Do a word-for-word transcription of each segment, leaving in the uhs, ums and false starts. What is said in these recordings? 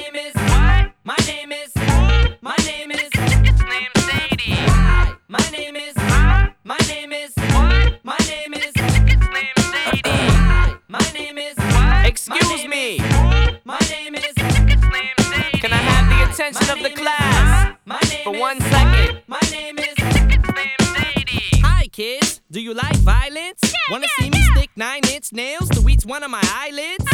name is what? My name is what? My name is It's named Sadie. Why? My name is what? My name is what? My name is It's named Sadie. Why? My name is what? Excuse me. My name is It's named Sadie. Can I have the attention of the class for one second? My name is It's named Sadie. Hi kids, do you like violence? Wanna see me stick nine inch nails to each one of my eyelids?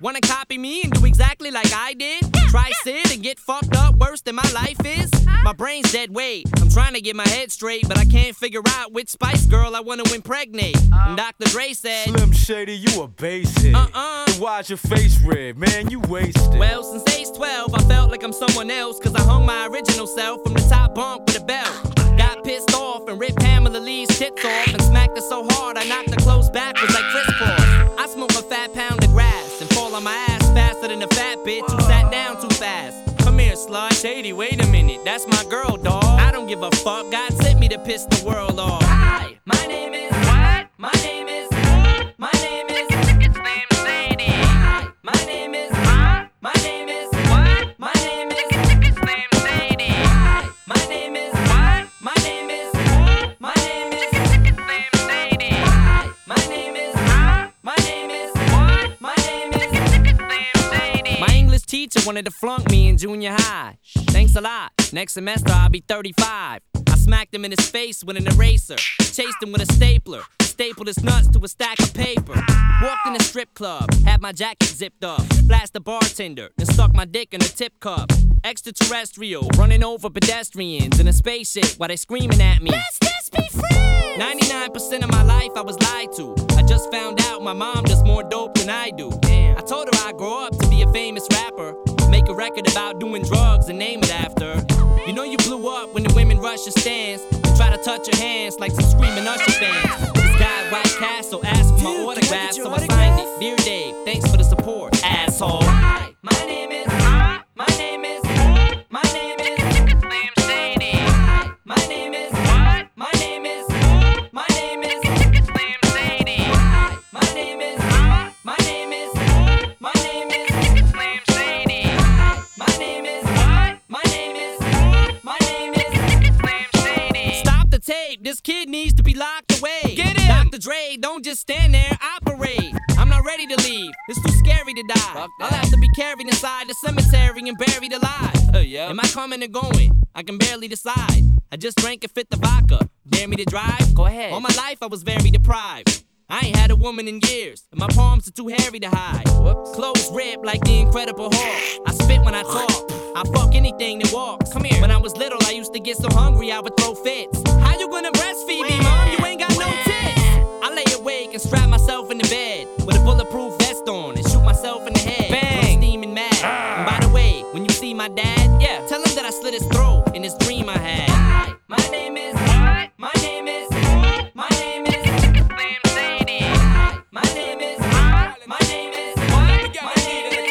Wanna copy me and do exactly like I did? Yeah, Try yeah. sit and get fucked up worse than my life is? Huh? My brain's dead weight. I'm trying to get my head straight, but I can't figure out which Spice Girl I wanna impregnate. Uh, and Doctor Dre said, Slim Shady, you a basic. Uh-uh. So why's your face red? Man, you wasted. Well, since age twelve, I felt like I'm someone else, cause I hung my original self from the top bunk with a belt. Got pissed off and ripped Pamela Lee's tits off and smacked her so hard I knocked her clothes backwards like Chris Paul. I smoke a fat pound of grass and fall on my ass faster than a fat bitch who sat down too fast. Come here, slut. Shady, wait a minute. That's my girl, dawg. I don't give a fuck. God sent me to piss the world off. Hi, my name is what? My name is what? My name is It's named Sadie. Hi, my name is huh? My name is what? My name is It's named Sadie. Hi, my name is what? My name is what? My name is It's named Sadie. Hi, my name is huh? My name is what? My name is It's named Sadie. My English teacher wanted to flunk me in junior high. Thanks a lot. Next semester I'll be thirty-five. I smacked him in his face with an eraser. Chased him with a stapler. Stapled his nuts to a stack of paper. Walked in a strip club, had my jacket zipped up. Flashed the bartender, then stuck my dick in a tip cup. Extraterrestrial, running over pedestrians in a spaceship while they screaming at me. Let's just be friends! ninety-nine percent of my life I was lied to. I just found out my mom does more dope than I do. Damn. I told her I'd grow up to be a famous rapper. Make a record about doing drugs and name it after. You know you blew up when the women rush your stands and try to touch your hands like some screaming Usher fans. Guy White Castle asked for my Dude, autograph, so autograph? I signed it. Dear Dave, thanks for the support, asshole. Hi, my name is huh? My name is what? My name is It's named Sadie. Hi, my name is what? My name is what? My name is It's named Sadie. Hi, my name is huh? My name is what? My name is It's named Sadie. Hi, my name is what? My name is what? My name is It's named Sadie. Stop the tape. This kid needs to be locked away. Get it. Doctor Dre, don't just stand there, operate. I'm not ready to leave, it's too scary to die. I'll have to be carried inside the cemetery and buried alive. Uh, yeah. Am I coming or going? I can barely decide. I just drank a fifth of vodka. Dare me to drive? Go ahead. All my life I was very deprived. I ain't had a woman in years, and my palms are too hairy to hide. Whoops. Clothes ripped like the Incredible Hulk. I spit when I talk. I fuck anything that walks. Come here. When I was little, I used to get so hungry I would throw fits. How you gonna breastfeed me, mom? You ain't got no tits. I lay awake and strap myself in the bed with a bulletproof vest on and shoot myself in the head. Bang! I'm steaming mad. Ah. And by the way, when you see my dad, yeah, tell him that I slit his throat in this dream I had. Hi, my name is what? My name is what? My name is It's named Sadie. Hi, my name is what? My name is what? My name is It's named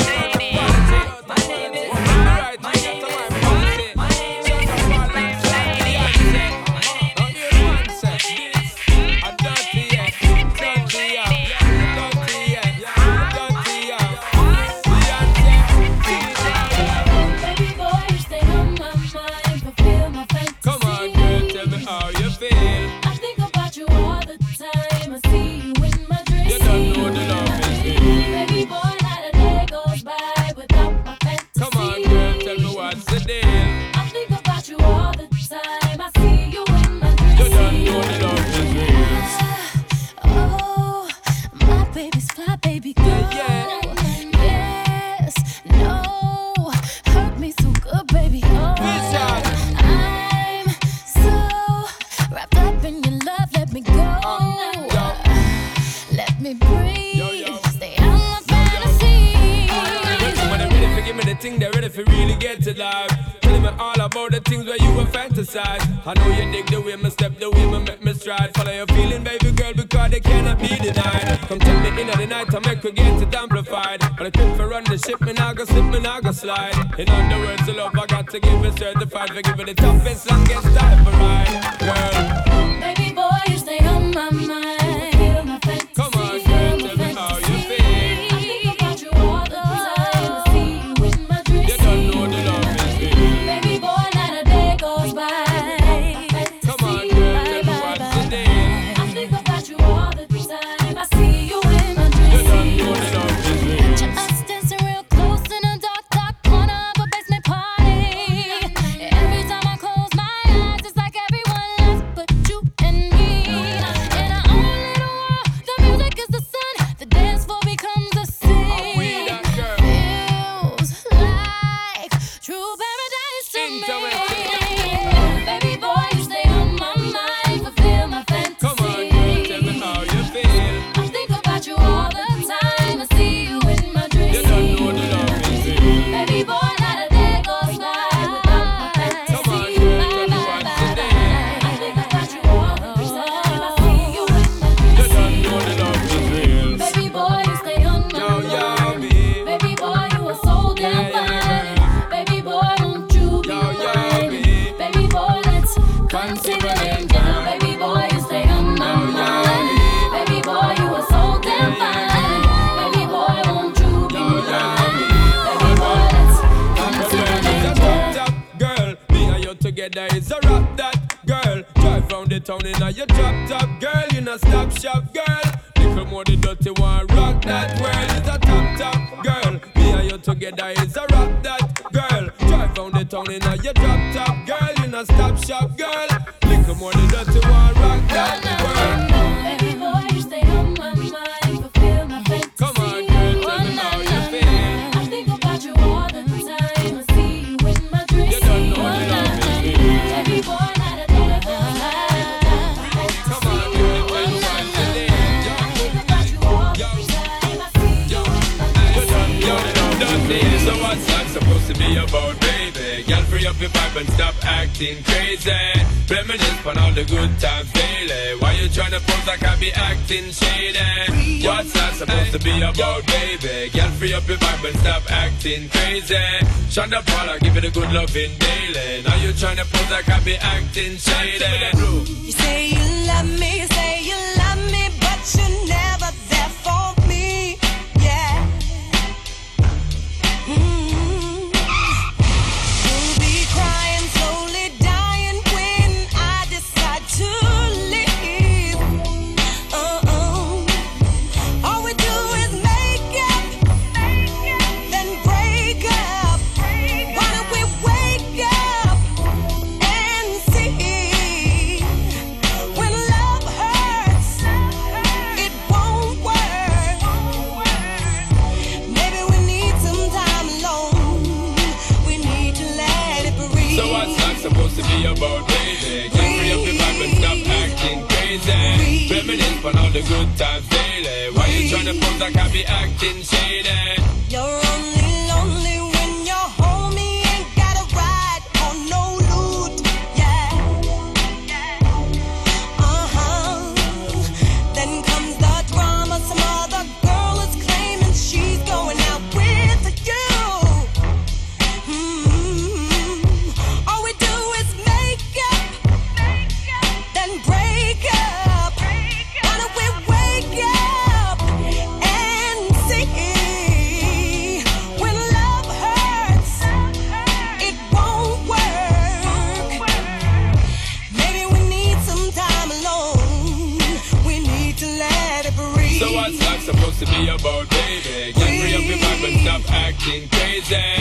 Sadie. My name is what? My name is what? My name is It's named Sadie. I know you dig the way my step, the way my make me stride. Follow your feeling, baby girl, because they cannot be denied. Come take me in of the night, I make her get it amplified. But I quit for run the ship, me now go slip, me now go slide. In other words, the love I got to give it certified. For giving the toughest, longest time for mine, girl. Baby boy, you stay on my mind. Come on, girl, tell me how you feel. I think about you all the time. I see you together is a wrap that, girl. Drive round the town in a your drop top, girl. You not stop shop, girl. Little more the dirty one, rock that world is a top top, girl. Me and you together is a wrap that, girl. Drive round the town in a your drop top, girl. You not stop shop, girl. Little more the dirty one, rock that world. Baby boy, you stay on my mind, fulfill my fantasy. Come on, girl, tell me how you feel. I think about you all the time. I see you in my dreams. You don't know you love me. Baby boy, not another lie. Come on, girl, tell me how you feel. I think about you all the time. I see you in my dreams. You don't know you love me. So what's that supposed to be about, baby? Girl, free up your vibe and stop acting crazy. Reminisce on all the good times daily. Why you tryna pose like I be acting shady? What's that supposed to be about, baby? Girl, free up your vibe and stop acting crazy. Shonda Paula, give it a good loving daily. Now you tryna pose like I be acting shady. You say you love me, you say you love me, but you never there for me, yeah. Mm. For all the good times daily. Why you tryna pose like I be acting shady? You're only lonely when you're home. You ain't gotta ride on no loot, yeah. Uh-huh. Then comes the drama. Some other girl is claiming she's going out with you. Mm-hmm. All we do is make up, make up. Then break up. To be about, baby, get free up your vibe and stop acting crazy. Say that.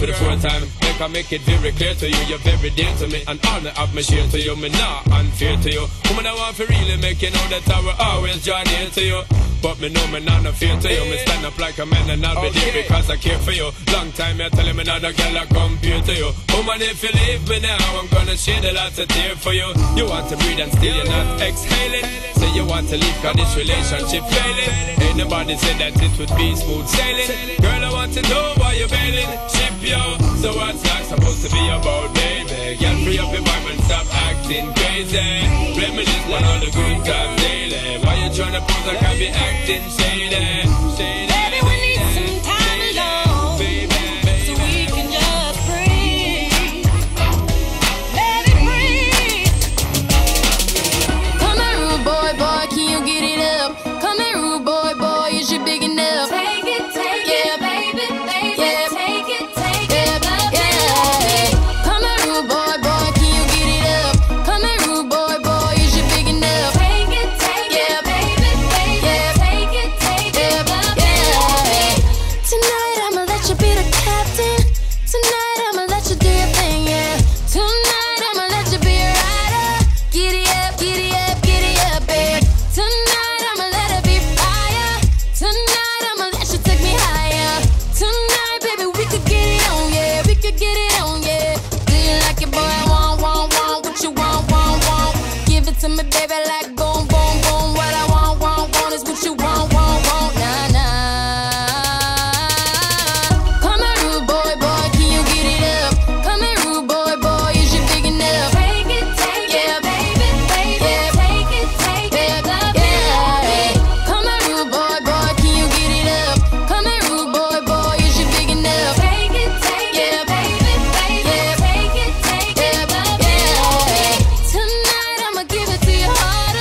For the fourth time, make I make it very clear to you. You're very dear to me, and honor of my share to you. Me not unfair to you. Woman, I want to really make you know that I will always join in to you. But me know me not fear to you. Me stand up like a man and I'll be there because I care for you. Long time you're telling me not a girl I compare to you. Woman, if you leave me now, I'm gonna shed a lot of tears for you. You want to breathe and still you're not exhaling. Say you want to leave cause this relationship failing. Ain't nobody said that it would be smooth sailing. Girl, I want to know why you're bailing. Ship you. So what's life supposed to be about, baby? Girl, free up your vibe and stop acting crazy. Reminisce on all the good times daily. Why you tryna pose like I be acting shady? Baby, we need some time alone, so we can just breathe. Let it breathe. Come here, rude boy, boy, can you get it up? Come here, rude boy, boy, is you big enough? Take it, take it, baby, baby, take it, take it, love it. Come here, rude boy, boy, can you get it up? Come here, rude boy, boy, is you big enough? Take it, take it, baby, baby, take it, take it, love it. Tonight I'ma let you be the captain. Tonight I'ma let you do your thing, yeah. Tonight I'ma let you be a rider. Giddy up, giddy up, giddy up, babe. Tonight I'ma let it be fire. Tonight I'ma let you take me higher. Tonight, baby, we could get it on, yeah. We could get it on, yeah. Do you like it, boy? Want, want, want, what you want, want, want. Give it to me, baby, like boom, boom, boom. What I want, want, want is what you want, want, want. Nah, nah. Come here, rude boy, boy, can you get it up? Come here, rude boy, boy, is you big enough? Take it, take it, baby, baby, take it, take it, love it. Come here, rude boy, boy, can you get it up? Come here, rude boy, boy, is you big enough? Take it, take it, baby, baby, take it, take it, love it. Tonight I'ma give it to your heart.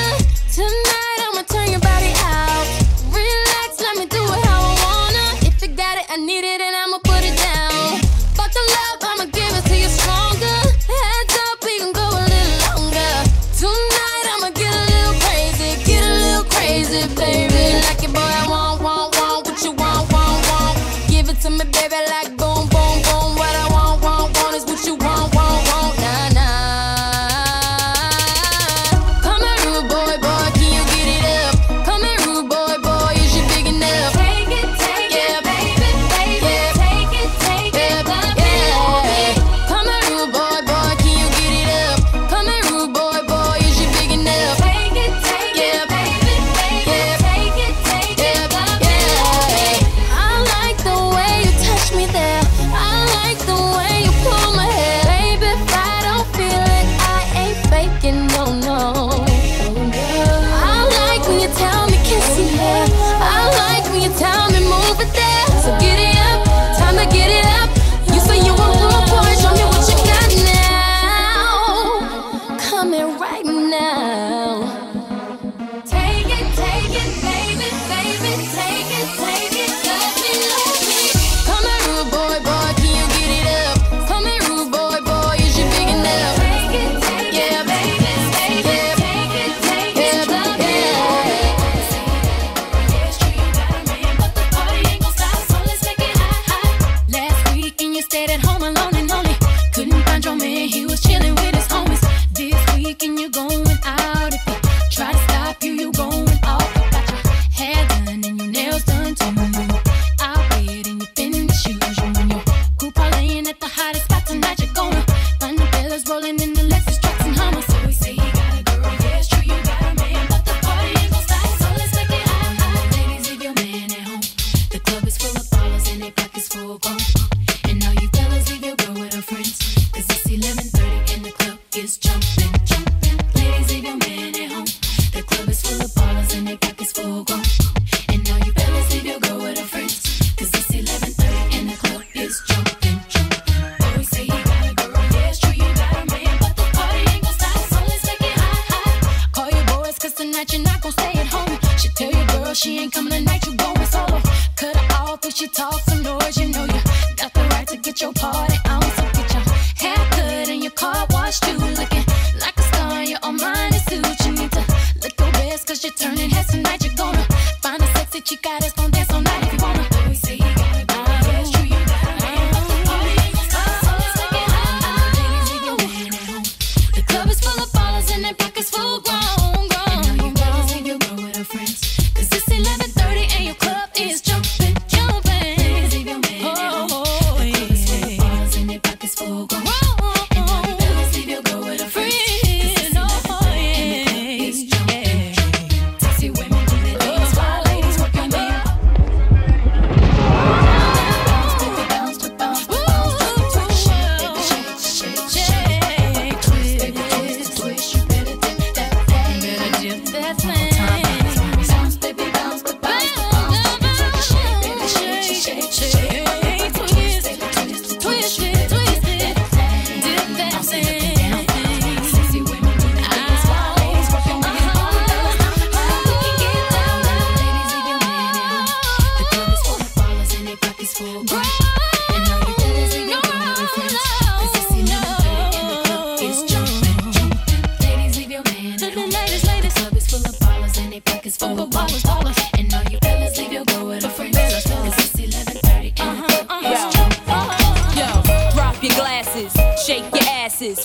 Chicas don't dance all night if you wanna. We say you got it down, yeah, it's true, you got it down. All the niggas got it, so let's make it out. All the niggas even winning at home. The club is full of ballers and their pockets full grown, grown. And now you better take a roll with her friends, 'cause it's eleven thirty and your club is jumping, jumping. Niggas even winning at home. The club is full of ballers and their pockets full grown.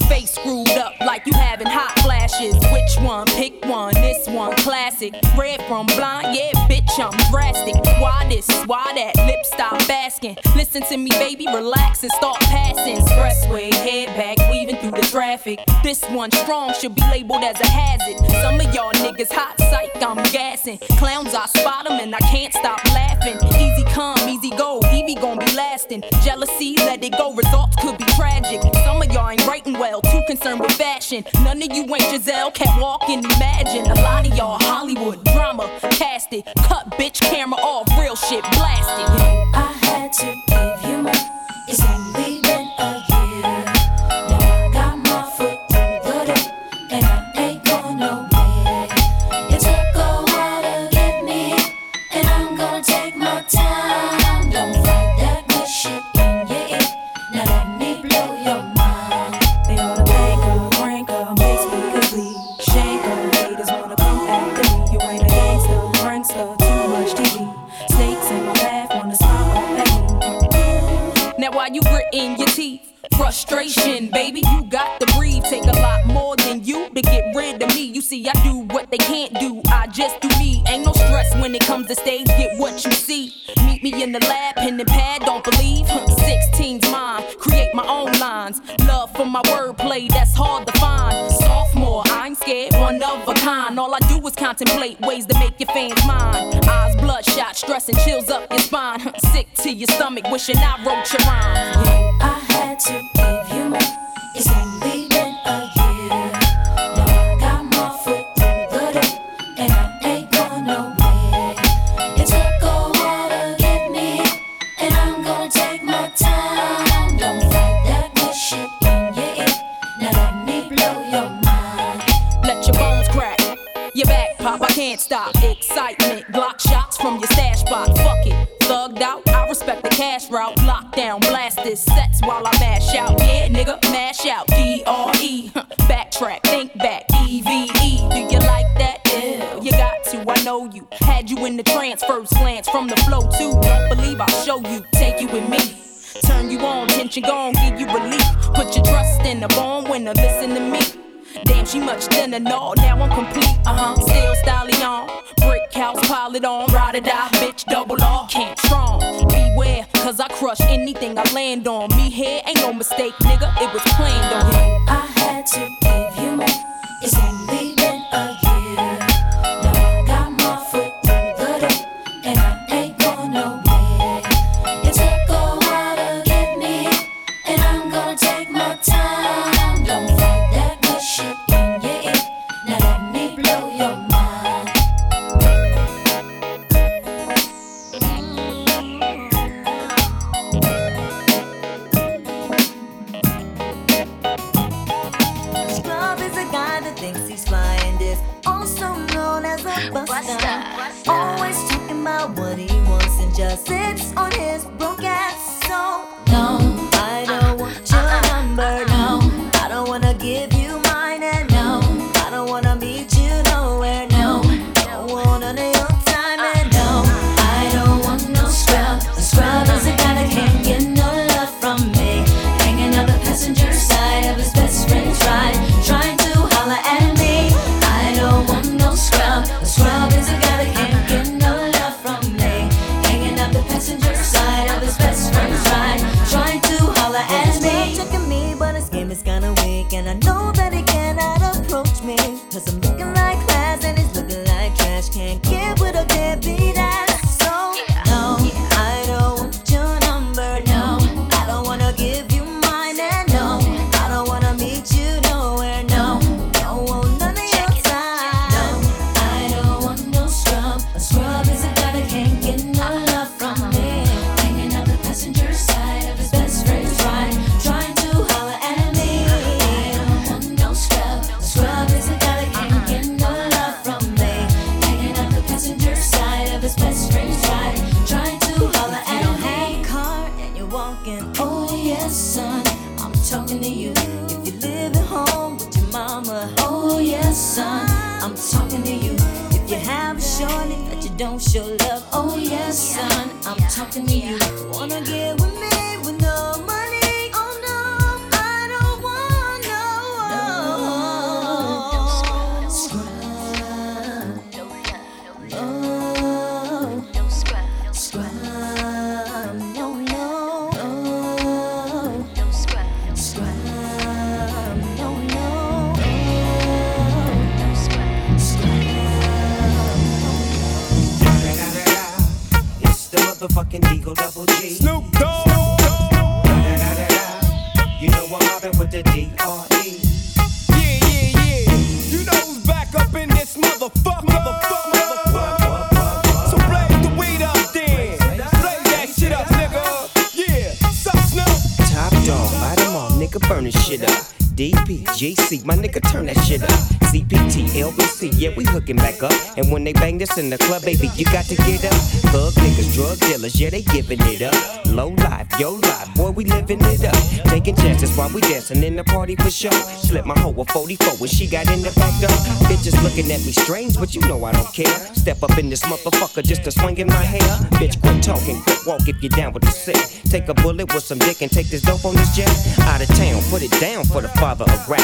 Face screwed up like you having hot flashes. Which one? Pick one. This one classic. Red from blind, yeah, bitch, I'm drastic. Why this? Why that? Lip stop basking. Listen to me, baby, relax and start passing. Expressway, head back, weaving through the traffic. This one strong should be labeled as a hazard. Some of y'all niggas hot psych, I'm gassing. Clowns, I spot them and I can't stop laughing. Easy come, easy go, Evie gon' be lasting. Jealousy, let it go, results could be tragic. Some of y'all ain't right. Well, too concerned with fashion. None of you ain't Giselle, can't walk and imagine. A lot of y'all Hollywood drama, cast it. Cut bitch camera off, real shit blasted. Yeah, I had to give you my. It's only been a year. Now I got my foot through the door, and I ain't going nowhere. It took a while to get me, and I'm gonna take my time. Don't fight that good shit in your ear. Now let me blow your mind. In your teeth, frustration, baby, you got to breathe. Take a lot more than you to get rid of me. You see, I do what they can't do, I just do me. Ain't no stress when it comes to stage, get what you see. Meet me in the lab, pen and pad, don't believe. sixteen's mine, create my own lines. Love for my wordplay, that's hard to find. Sophomore, I ain't scared, one of a kind. All I do is contemplate ways to make your fans mine. Eyes bloodshot, stress and chills up your spine. Sick to your stomach, wishing I wrote your rhymes. Yeah, I had to give you my. It's only been a year. Now I got my foot through the door, and I ain't going nowhere. It took a while to get me, and I'm gonna take my time. Don't fight that good shit in your ear. Now let me blow your mind. Let your bones crack, your back pop. I can't stop excitement. Glock shots from your stash box. Fuck it, thugged out. I respect the cash route. Lockdown, blast this sets while I mash out. Yeah, nigga, mash out. D R E Backtrack, think back. E V E Do you like that? Ew. You got to, I know you. Had you in the trance, first glance from the flow too. Don't believe I'll show you. Take you with me. Turn you on, tension gone, give you relief. Put your trust in the born winner, listen to me. Damn, she much thinner, no, now I'm complete. Uh-huh, still styling on. Brick house, pile it on. Ride or die, bitch, double R. Can't strong, beware, 'cause I crush anything I land on. Me here, ain't no mistake, nigga, it was planned on. Yeah, I had to give you my. It's only been a year. Now I got my foot through the door, and I ain't going nowhere. It took a while to get me, and I'm gonna take my time. Don't fight that good shit in your ear. Now let me blow your mind. Buster, Buster. Always talking about what he wants and just sits on his broke ass. So no, I don't uh, want your uh, number. No, I don't wanna give you mine, and no, I don't wanna meet you nowhere. No, I don't want none of your time, and no, I passenger side of his best friend tried trying to holler at me. I don't want no scrub. A scrub is a guy that can't get no love from me. Hanging up the passenger side of his best friend tried trying to holler at me. Checking me, but his game is kinda weak, and I know that he cannot approach me. Cause I'm looking like class and he's looking like trash. Can't get with a baby that. Oh yes, son, I'm talking to you. If you live at home with your mama. Oh yes, son, I'm talking to you. If you have a shorty that you don't show love. Oh yes, son, I'm talking to you. Wanna get with me with no money? Oh no, I don't want no scrub. Oh, no scrub, scrub. Fucking Eagle Double G. Snoop Dogg. You know I'm mobbing with the D R E. Yeah, yeah, yeah. You know who's back up in this motherfucker. Motherfucker, motherfucker. So blaze the weed up then. Blaze that shit up, nigga. Yeah, suck Snoop. Top dog, light them all, nigga, burn this shit up. D P G C, my nigga, turn that shit up. C P T, L B C, yeah, we hooking back up. And when they bang this in the club, baby, you got to get up. Thug niggas, drug dealers, yeah, they giving it up. Low life, yo life, boy, we living it up. Taking chances while we dancing in the party for sure. Slipped my hoe a forty-four when she got in the back door. Bitches looking at me strange, but you know I don't care. Step up in this motherfucker just to swing in my hair. Bitch, quit talking, quit walk if you down with the sick. Take a bullet with some dick and take this dope on this jet. Out of town, put it down for the father of rap.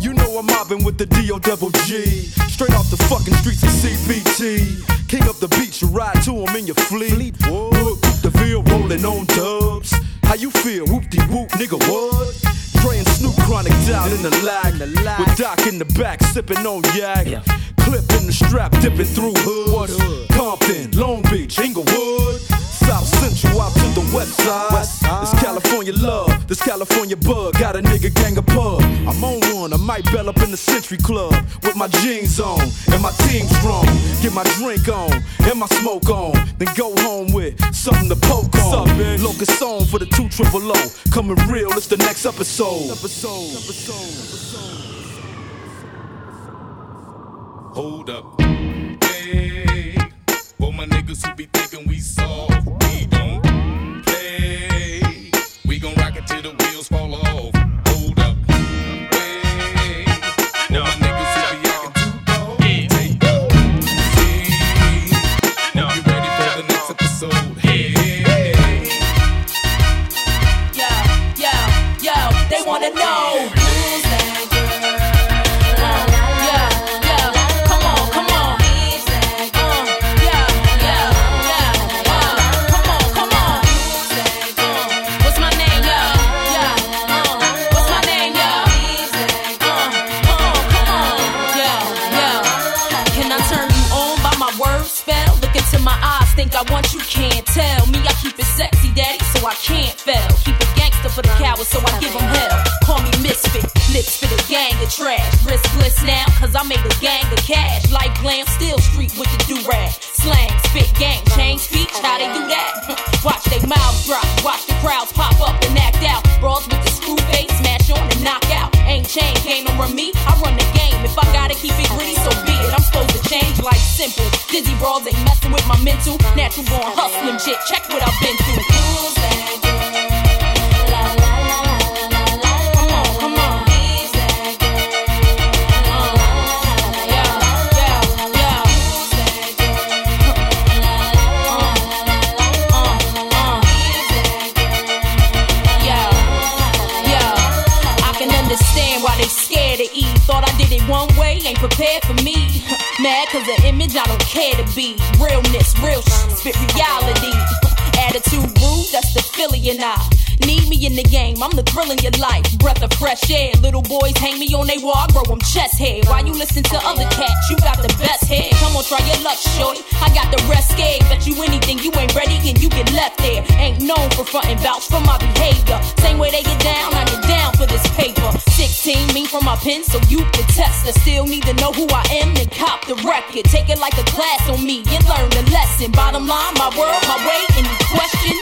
You know I'm mobbing with the D O double G. Straight off the fucking streets of C B T. King up the beach, you ride to him in your fleet. Look, the field rolling on dubs. How you feel? Whoop-de-whoop, nigga, what? Dre and Snoop chronic down in the lag. With Doc in the back, sipping on yak. Yeah. Clip in the strap, dipping through hoods. Compton, Long Beach, Inglewood. South Central out to the west side. West side. This California love, this California bug. Got a nigga gang of pub. I'm on one, I might bell up in the Century Club. With my jeans on, and my team strong. Get my drink on, and my smoke on. Then go home with something to poke on. Locust song for the two triple O. Coming real, it's the next episode. Episode. Hold up. Hey, well, my niggas who be thinking we soft. We don't play. We gon' rock it till the wheels fall off. Hold up. Hey, well, my niggas who be acting too cold. Hey, now you ready for the next episode? Hey, yo, yo, yo, they wanna know. I want you can't tell me. I keep it sexy, daddy, so I can't fail. Keep it gangster for the cowards, so I give them hell. Call me misfit, lips for the gang of trash. Riskless now, cause I made a gang of cash. Like glam, still street with the do-rag. Slang, spit, gang, change speech, how they do that? Watch they mouths drop, watch the crowds pop up and act out. Brawls with the screw face, smash on and knock out. Ain't chain, game don't run me, I run the game. If I gotta keep it gritty, so be it. I'm supposed to change like simple. Dizzy brawls ain't messing with my mental. Natural born hustling shit. Check what I've been through. Thought I did it one way, ain't prepared for me. Mad cause the image I don't care to be. Realness, real shit, spit reality. Attitude rude, that's the Philly and I. Need me in the game, I'm the thrill in your life. Breath of fresh air, little boys hang me on they wall, I grow them chest hair. Why you listen to other cats, you got the best head. Come on, try your luck, shorty, I got the rest scared. Bet you anything, you ain't ready and you get left there. Ain't known for frontin', vouch for my behavior. Same way they get down, I get down for this paper. Sixteen, me from my pen, so you can test. I still need to know who I am and cop the record. Take it like a class on me and learn the lesson. Bottom line, my world, my way, any question?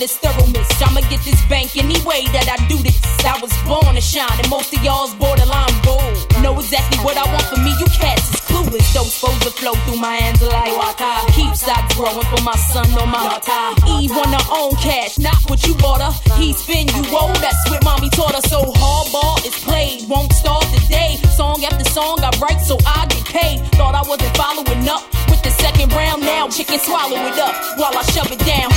This thoroughness, I'ma get this bank any way that I do this. I was born to shine, and most of y'all's borderline bold. Know exactly what I want for me, you cats is clueless. Those foes that flow through my hands like water. Keep socks growing for my son on my time. Eve on her own cash, not what you bought her. He spin you old, that's what mommy taught her. So hardball is played, won't starve today. Song after song I write so I get paid. Thought I wasn't following up with the second round. Now chicken swallow it up while I shove it down.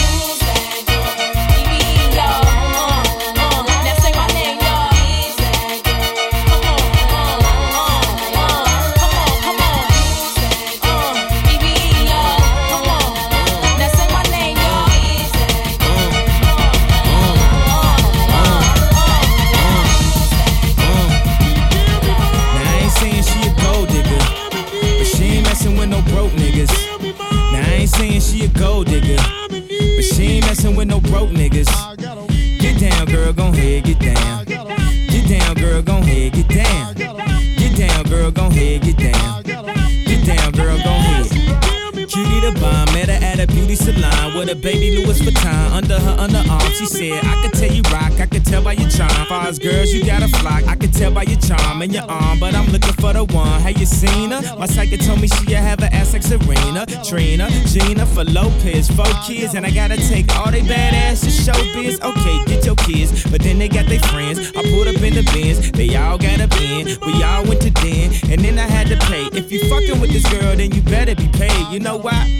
Baby Louis Vuitton under her underarm. She said, I could tell you rock, I could tell by your charm. Fars girls, you got a flock. I could tell by your charm and your arm, but I'm looking for the one. Have you seen her? My psychic told me she have an ass like Serena, Trina, Gina, for Lopez, four kids, and I gotta take all they badass to show biz. Okay, get your kids, but then they got their friends. I pulled up in the Benz, they all got a bin. We all went to den, and then I had to pay. If you fucking with this girl, then you better be paid. You know why?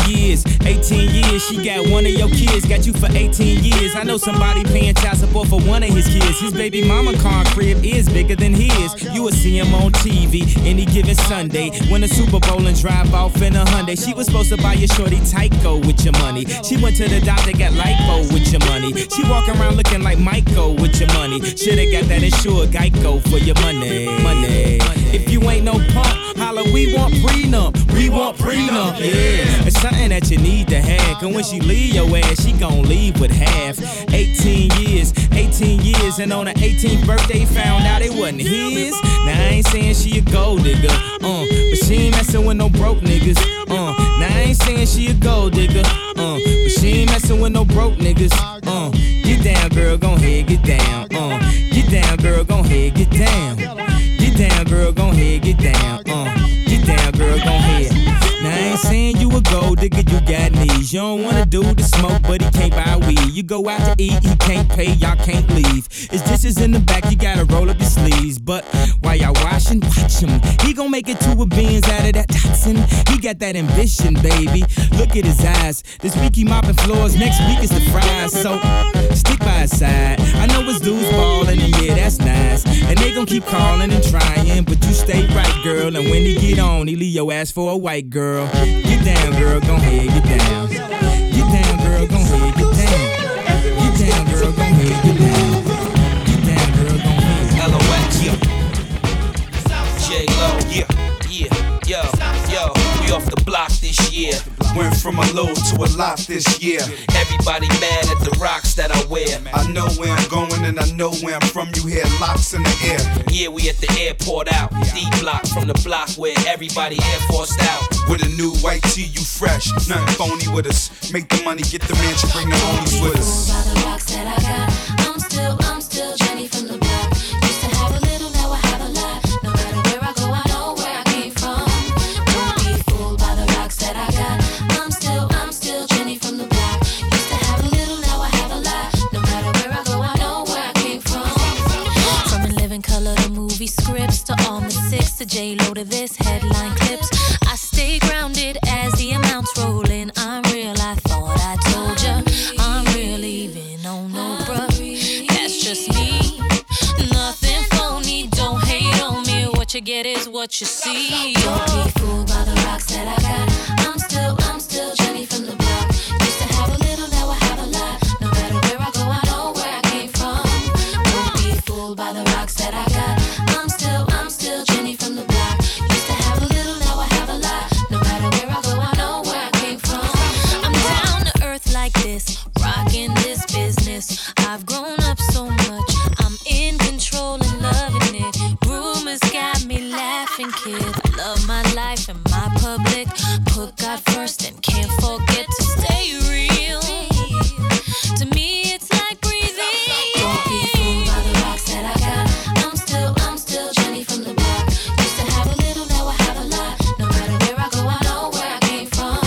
years, eighteen years, she got one of your kids, got you for eighteen years. I know somebody paying child support for one of his kids. His baby mama car crib is bigger than his. You will see him on T V any given Sunday. Win a Super Bowl and drive off in a Hyundai. She was supposed to buy your shorty Tyco with your money. She went to the doctor, got lipo with your money. She walk around looking like Michael with your money. Shoulda got that insured Geico for your money. Money. If you ain't no punk, holla, we want prenup. We want prenup, yeah. It's something that you need to have. And when she leave your ass, she gon' leave with half. Eighteen years, eighteen years. And on her eighteenth birthday, found out it wasn't his. Now I ain't saying she a gold digger, uh, but she ain't messin' with no broke niggas, uh. Now I ain't saying she a gold digger, uh, but she ain't messin' with no broke niggas, uh. Get down, girl, gon' head, get down, uh. Get down, girl, gon' head, get down. Get down, girl, gon' head, get down, uh. Get down, girl, gon' head. Now I ain't saying you a gold digger, you got knees. You don't want a dude to smoke, but he can't buy weed. You go out to eat, he can't pay, y'all can't leave. His dishes in the back, you gotta roll up your sleeves. But while y'all washing, watch him. He gon' make it to a beans out of that toxin. He got that ambition, baby. Look at his eyes. This week he mopping floors, next week is the fries. So stick by his side. I know his dudes ballin', and yeah, that's nice. And they gon' keep calling and trying, but you stay right, girl. And when he get on, he leave your ass for a white girl. Get down, girl, gon' head, get down. Get down, girl, gon' head, get down. Get down, girl, gon' head, get down. Get down, girl, gon' head. L O X, yeah. J-Lo, yeah, yeah, yo, yo. We off the block this year. Went from a low to a lot this year. Everybody mad at the rocks that I wear. I know where I'm going and I know where I'm from. You hear locks in the air. Yeah, we at the airport out. D-block from the block where everybody Air Forced out. With a new white tee, you fresh. Nothing phony with us. Make the money, get the mansion, bring the homies with us. By the rocks that I got, I'm still, I'm still Jenny from the block. Used to have a little, now I have a lot. No matter where I go, I know where I came from. Don't be fooled by the rocks that I got. Scripts to all the six to J-Lo to this headline clips. I stay grounded as the amounts roll in. I'm real, I thought I told ya. I'm real, even on no bruh. That's just me. Nothing phony, don't hate on me. What you get is what you see. Don't be fooled by the rocks that I got. I'm still, I'm still Jenny from the block. Used to have a little, now I have a lot. No matter where I go, I know where I came from. Don't be fooled by the rocks that I got. I've grown up so much, I'm in control and loving it. Rumors got me laughing, kid. I love my life and my public. Put God first and can't forget to stay real. To me, it's like breathing. Don't be fooled by the rocks that I got. I'm still, I'm still Jenny from the block. Used to have a little, now I have a lot. No matter where I go, I know where I came from.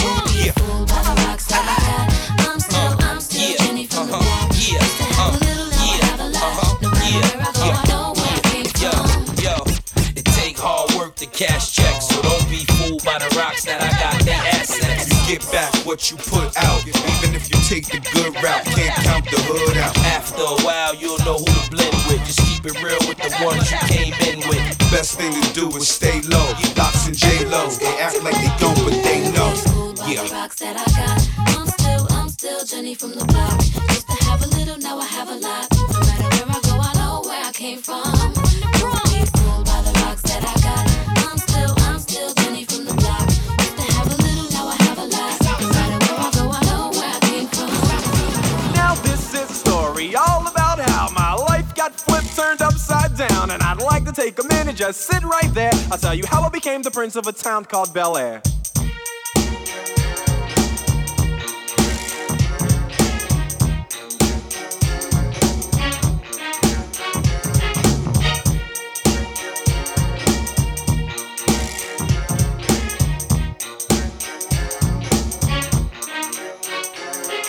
Don't be yeah. fooled by the rocks that I got. I'm still, uh, I'm still yeah. Jenny from uh-huh. the block. Cash checks, so don't be fooled by the rocks that I got, they assets. You get back what you put out, even if you take the good route, can't count the hood out. After a while, you'll know who to blend with, just keep it real with the ones you came in with. Best thing to do is stay low, Locks and J-Lo, they act like they don't, but they know. Yeah. I'm still, I'm still Jenny from the block. Used to have a little, now I have a lot. No matter where I go, I know where I came from. Don't be fooled by the rocks that I got. All about how my life got flipped, turned upside down, and I'd like to take a minute, just sit right there. I'll tell you how I became the prince of a town called Bel Air.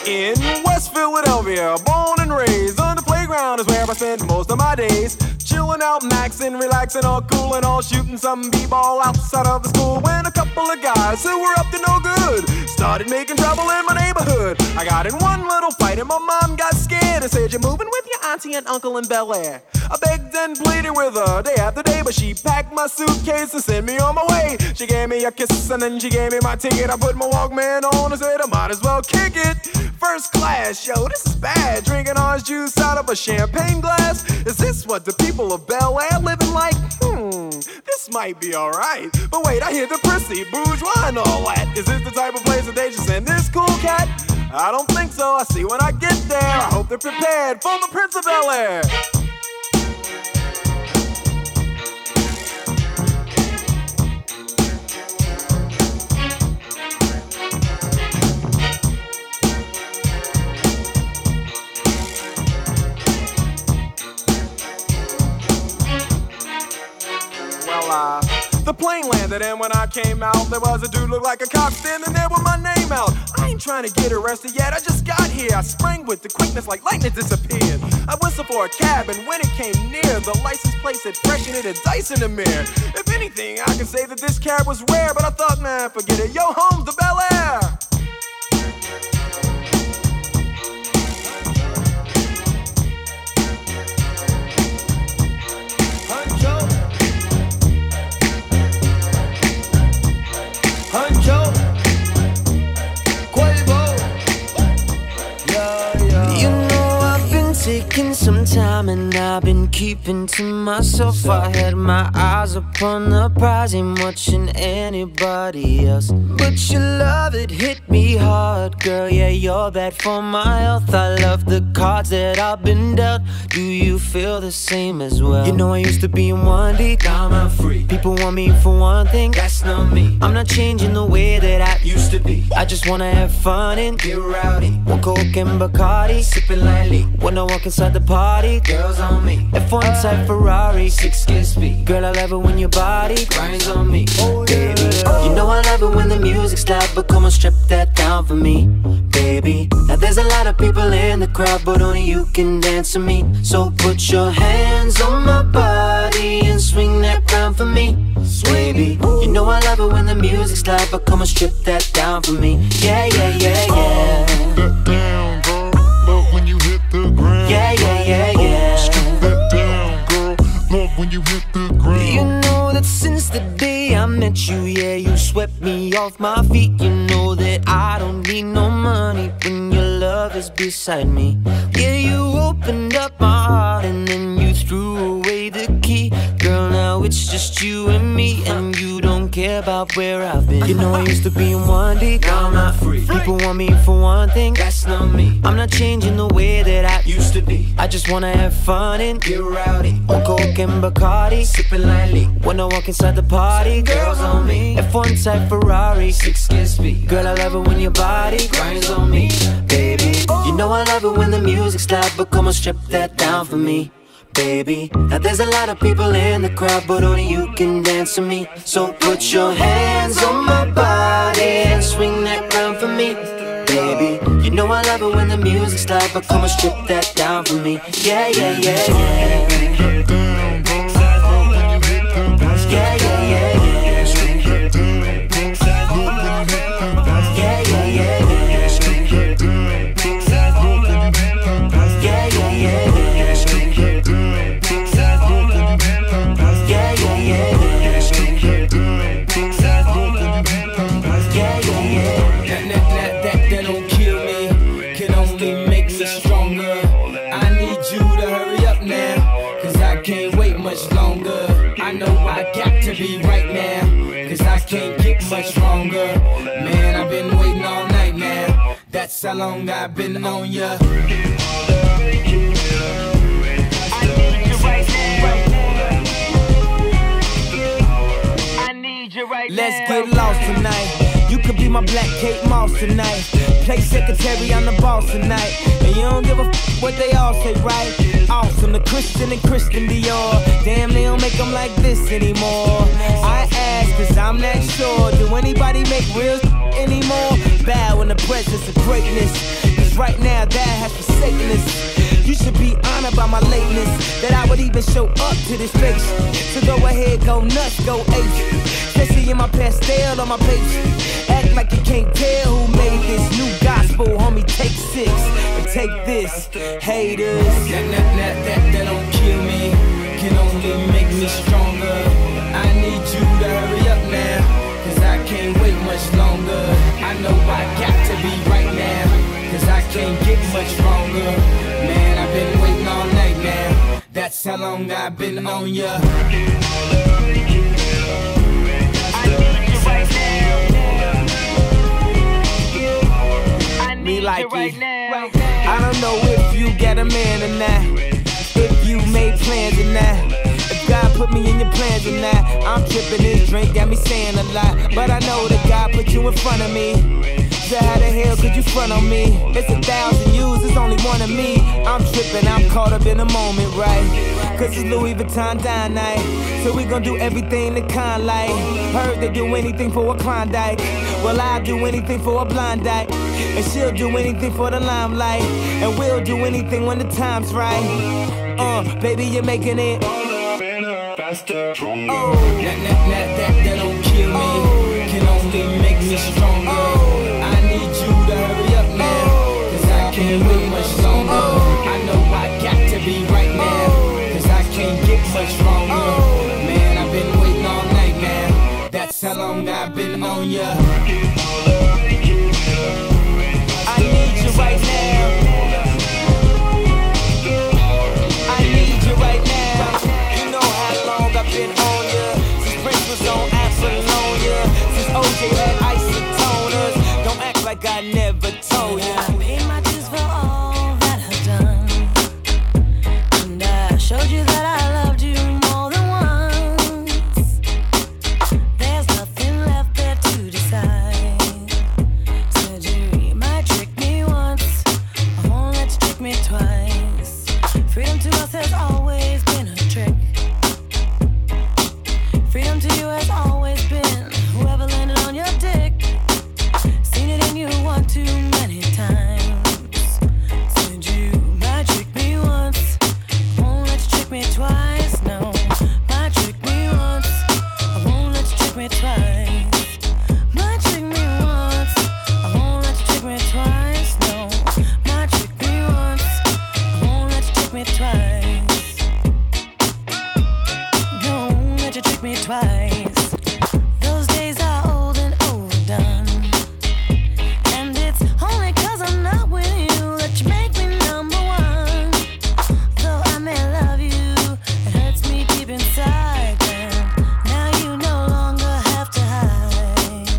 In West Philadelphia, born and raised, on the playground is where I spend most of my days. Chilling out, maxing, relaxing, all cool and all shooting some b-ball outside of the school. When a couple of guys who were up to no good started making trouble in my neighborhood. I got in one little fight and my mom got scared and said, "You're moving with your auntie and uncle in Bel Air." I begged and pleaded with her day after day, but she packed my suitcase and sent me on my way. She gave me a kiss and then she gave me my ticket. I put my Walkman on and said I might as well kick it. First class, yo, this is bad. Drinking orange juice out of a champagne glass. Is this what the people of Bel Air living like? Hmm, this might be alright. But wait, I hear the prissy, bourgeois and all that. Is this the type of place that they just send this cool cat? I don't think so. I see when I get there. I hope they're prepared for the Prince of Bel Air. The plane landed and when I came out, there was a dude looked like a cop standing there with my name out. I ain't trying to get arrested yet, I just got here. I sprang with the quickness like lightning disappeared. I whistled for a cab and when it came near, the license plate said fresh and it had dice in the mirror. If anything, I can say that this cab was rare, but I thought, man, forget it, yo, home's the Bel Air. climbing, I've been keeping to myself. I had my eyes upon the prize, ain't watching anybody else. But your love, it hit me hard, girl, yeah, you're bad for my health. I love the cards that I've been dealt. Do you feel the same as well? You know I used to be in one deep, now I'm free. People want me for one thing, that's not me. I'm not changing the way that I used to be. I just wanna have fun and get rowdy. One Coke and Bacardi, sipping lightly. When I walk inside the party, girls on me. F one type Ferrari, six kiss me. Girl, I love it when your body grinds on me, oh, yeah. Baby, oh, you know I love it when the music's loud, but come on, strip that down for me, baby. Now there's a lot of people in the crowd, but only you can dance to me. So put your hands on my body and swing that round for me, baby. You know I love it when the music's loud, but come on, strip that down for me. Yeah, yeah, yeah, yeah. Strip that down, girl, love when you hit the ground. Yeah, yeah, yeah, yeah. Strip that down, girl, love when you hit the ground. You know that since the day I met you, yeah, you swept me off my feet. You know that I don't need no money when your love is beside me. Yeah, you opened up my heart and then you threw away the key. Girl, now it's just you and me, and you don't care about where I've been. You know I used to be in one deep, now I'm not free. People want me for one thing, that's not me. I'm not changing the way that I used to be. I just wanna have fun and get rowdy. On Coke and Bacardi, sipping lightly. When I walk inside the party, girls on me. F one type Ferrari, six kiss me. Girl, I love it when your body grinds on me, baby. You know I love it when the music's loud, but come on, strip that down for me, baby. Now there's a lot of people in the crowd, but only you can dance to me. So put your hands on my body and swing that round for me, baby. You know I love it when the music's loud, but come and strip that down for me. Yeah, yeah, yeah, yeah. Yeah, yeah, yeah, yeah. How long I've been on ya? I need you right now. Let's get lost tonight. You could be my Black Kate Moss tonight. Play secretary, I'm the boss tonight. And you don't give a f what they all say, right? Awesome, the Christian and Christian Dior. Damn, they don't make them like this anymore. I ask, cause I'm not sure. Do anybody make real anymore? Bow in the presence of greatness, cause right now that has forsaken us. You should be honored by my lateness, that I would even show up to this place. So go ahead, go nuts, go ape. Especially in my pastel on my page. Act like you can't tell who made this new gospel, homie. Take six and take this, haters. That, that, that, that, that don't kill me, can only make me stronger. I need you to hurry up now, cause I can't wait much longer. I know I got to be right now, cause I can't get much stronger. Man, I've been waiting all night now. That's how long I've been on ya. I need you right now. I need you right now. I don't know if you got a man or not, if you made plans or not, if God put me in your plans or not. I'm tripping, this drink got me saying a lot, but I know that God put you in front of me. So how the hell could you front on me? It's a thousand yous, it's only one of me. I'm tripping, I'm caught up in the moment, right? Cause it's Louis Vuitton dine night, so we gon' do everything the kind like. Heard they do anything for a Klondike, well I'll do anything for a blind dyke. And she'll do anything for the limelight, and we'll do anything when the time's right. Uh, baby, you're making it faster, stronger. Oh, that, that, that, that, that don't kill me, oh, can only make me stronger. Oh, I need you to hurry up now, cause I can't wait much longer. Oh, I know I got to be right now, cause I can't get much stronger. Oh, man, I've been waiting all night now. That's how long I've been on ya. I need you right now. I need me twice. Those days are old and overdone, and it's only 'cause I'm not with you that you make me number one. Though I may love you, it hurts me deep inside. But now you no longer have to hide.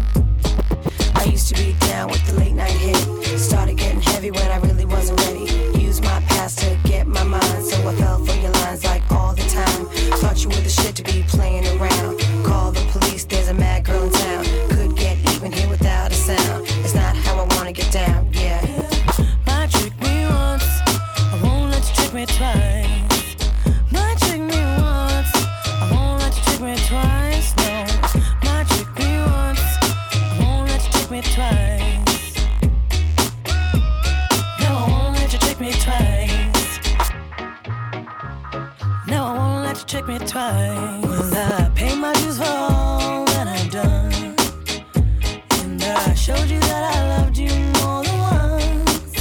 I used to be down with the late night hit. Started getting heavy when I really wasn't ready. Used my past to get my mind, so I fell for your lines like all the time. Thought you were the shit to be playing around. Call the police, there's a mad girl in town. Could get even here without a sound. It's not how I wanna get down, yeah. Might trick me once, I won't let you trick me twice. Might trick me once, I won't let you trick me twice, no. Might trick me once, I won't let you trick me twice. No, I won't let you trick me twice. No, I won't let you trick me twice. Well, I pay my dues for all that I've done, and I showed you that I loved you more than once.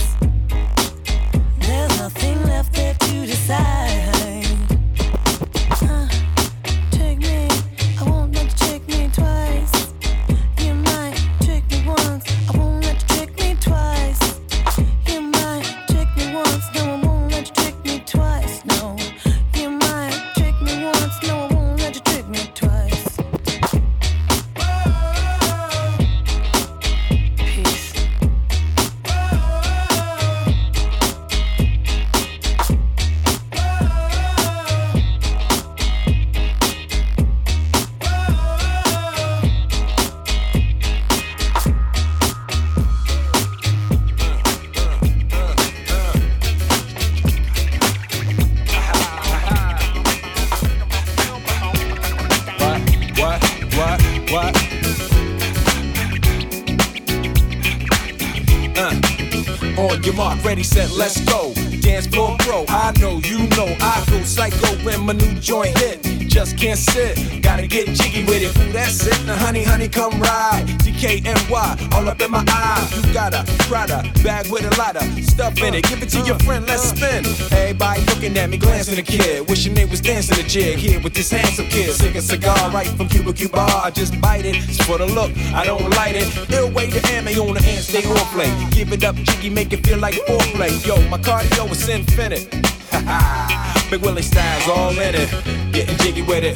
There's nothing left there to decide. Uh, trick me, I won't let you trick me twice. You might trick me once, I won't let you trick me twice. You might trick me once, no, I won't let you trick me twice, no. You might trick me once, no, I won't let you trick me twice. Peace. What, what, what? Uh. On your mark, ready, set, let's go. Dance floor bro, I know, you know, I go psycho when my new joint hit. Just can't sit, gotta get jiggy with it. Ooh, that's it, now honey, honey, come ride. D K N Y, all up in my eyes. You got a Prada bag with a lot of stuff in it. Give it to your friend, let's spin. Everybody looking at me, glancing at the kid. Wishing they was dancing a jig here with this handsome kid. Sick a cigar right from Cuba Cuba. I just bite it, it's for the look, I don't light it. Ill way to ammo on the hand, stay on play. Give it up, jiggy, make it feel like foreplay. Yo, my cardio is infinite. Ha ha. Big Willie style's all in it, getting jiggy with it.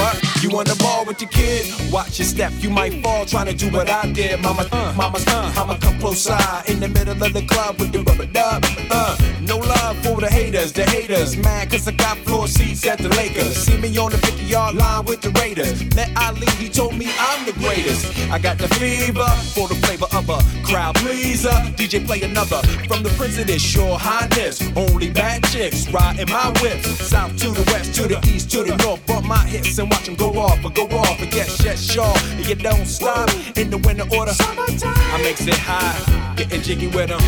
What? You on the ball with your kid? Watch your step, you might fall trying to do what I did. Mama, uh, mama, uh, I'ma come close side in the middle of the club with the rubber dub. Uh, no love for the haters, the haters. Mad cause I got floor seats at the Lakers. See me on the fifty-yard line with the Raiders. Met Ali, he told me I'm the greatest. I got the fever for the flavor of a crowd pleaser. D J play another from the Prince of this, your highness. Only bad chicks riding my whip. South to the west, to the east, to the north. Bump my hips and watch them go off, but go off, but yes, yes, y'all. And you don't stop in the winter order. Summertime. I makes it high, getting jiggy with them.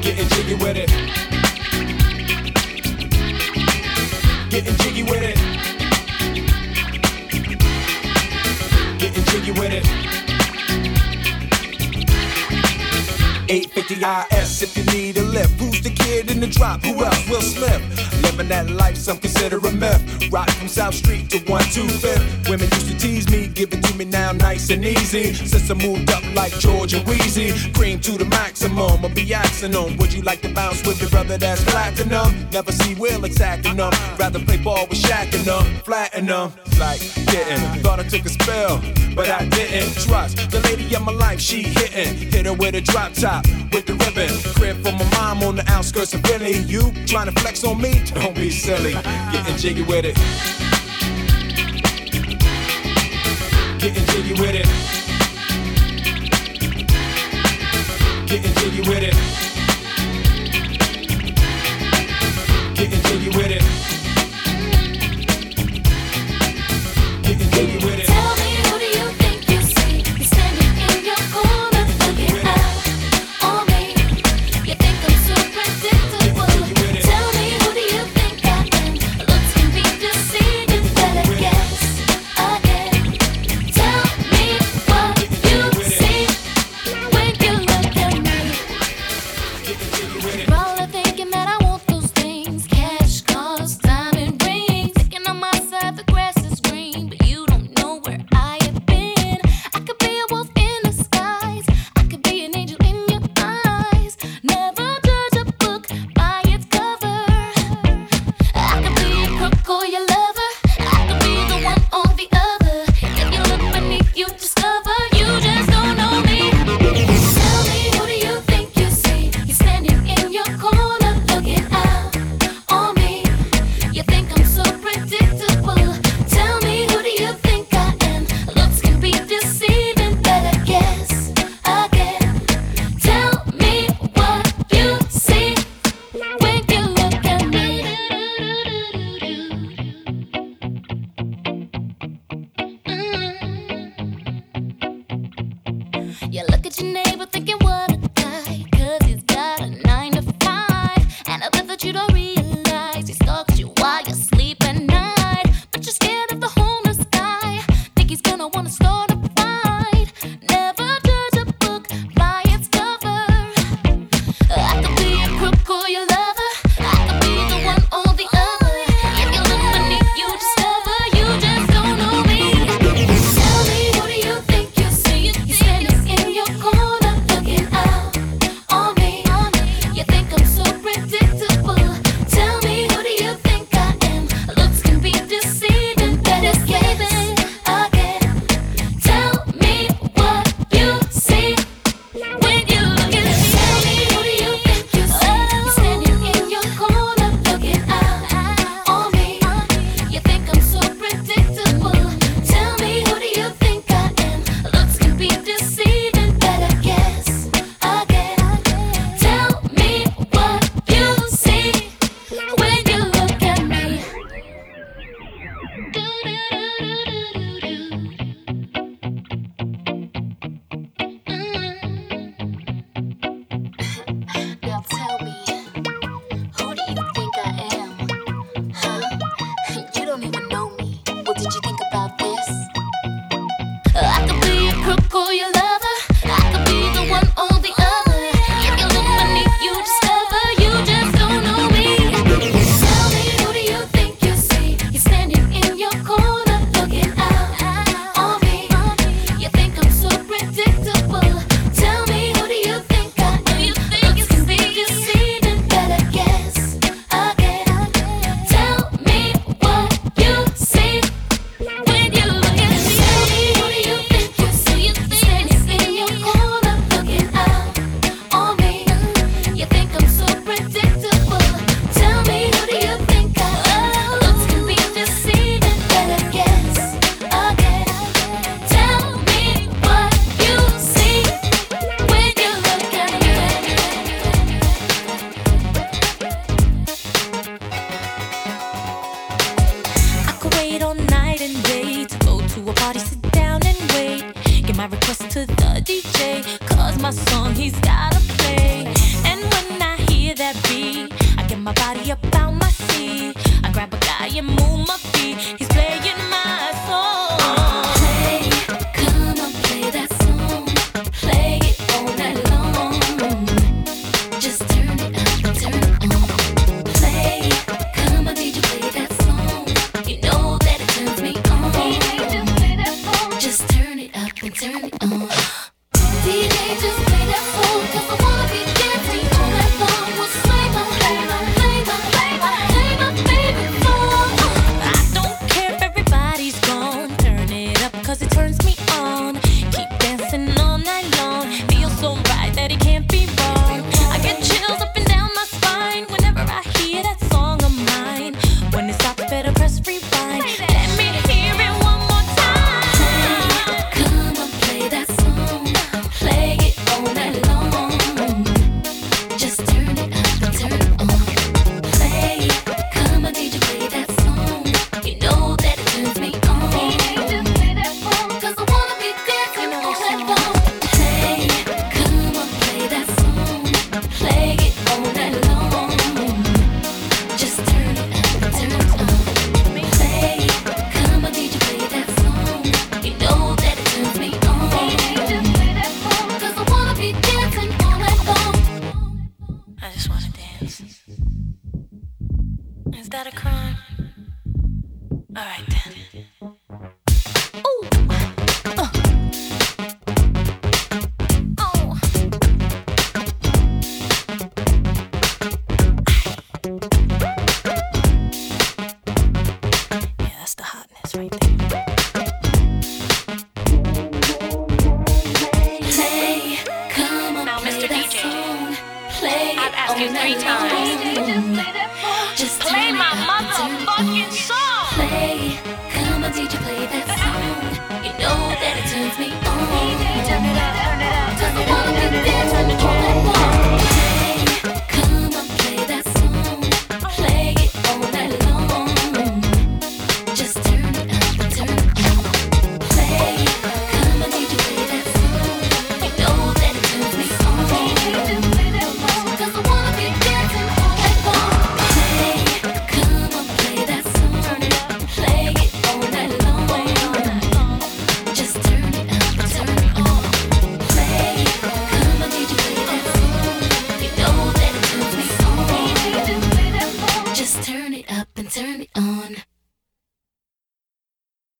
Getting jiggy with it. Getting jiggy with it. Getting jiggy with it. eight fifty I S if you need a lift. Who's the kid in the drop? Who else will slip? Living that life, some consider a myth. Rock from South Street to one twenty-fifth. Women used to tease me, give it to me now nice and easy. Since I moved up like Georgia Wheezy, cream to the maximum, I'll be axing them. Would you like to bounce with your brother that's platinum? Never see Will exacting them. Rather play ball with Shaq and them, flatten them. Like didn't, thought I took a spell, but I didn't. Trust the lady of my life, she hitting. Hit her with a drop top, with the ribbon. Crib for my mom on the outskirts of Philly. You trying to flex on me? Don't be silly, getting jiggy with it. Getting jiggy with it. Getting jiggy with it. Getting jiggy with it. Getting jiggy with it. Tell me, who do you think you see? You're standing in your corner, looking out on me. You think I'm so predictable. Tell me, who do you think I song he's gotta play. And when I hear that beat, I get my body up out my seat. I grab a guy and move my feet. He's playing my song. Play, come on, play that song. Play it all night long. Just turn it up, turn it on. Play, come on, D J, play that song. You know that it turns me on. D J, just play that song. Just turn it up and turn it on. D J, just play that song, 'cause I wanna be dancing all night long. We'll play my, play my, play my, play my, play my favorite song. I don't care if everybody's gone. Turn it up 'cause it turns me on. Keep dancing all night long. Feels so right that it can't be wrong. I get chills up and down my spine whenever I hear that song of mine. When it stops, better press rewind. Let me hear it one more time. Play, come on, play that song. Play it all night long. Just turn it up and turn it on. Play, come on, D J, play that song. You know that it turns me on. D J, just play that song, 'cause I wanna be dancing all night long. Play, come on, play that song. Play it all night long. Just turn it up and turn it on. Play, come on, D J, play that song. You know that it turns me on. D J, just play that song, 'cause I wanna be dancing all night long. I just wanna dance. Is that a crime? Alright then. Ooh. Uh. Oh. Yeah, that's the hotness right there. Play, come on, Now, play Mister that D J, song. Play I've it asked all you three night times. long. Just Play turn it my up and turn it motherfucking on. song. Play, come on, D J, play that song. You know that it turns me on. Turn it up, turn it up, turn it up, turn it up, turn it on. Play, come on, play that song. Play it all night long. Just turn it up and turn it on. Play, come on, D J, play that song. You know that it turns me on. D J, just play that song, 'cause I wanna be dancing all night long. Play, come on, play that song. Turn it up, play it all night long. Just turn it up and turn it on. Play, come on, D J, play that song. You know that it turns me on. D J, just play that song. Just turn it up and turn it on.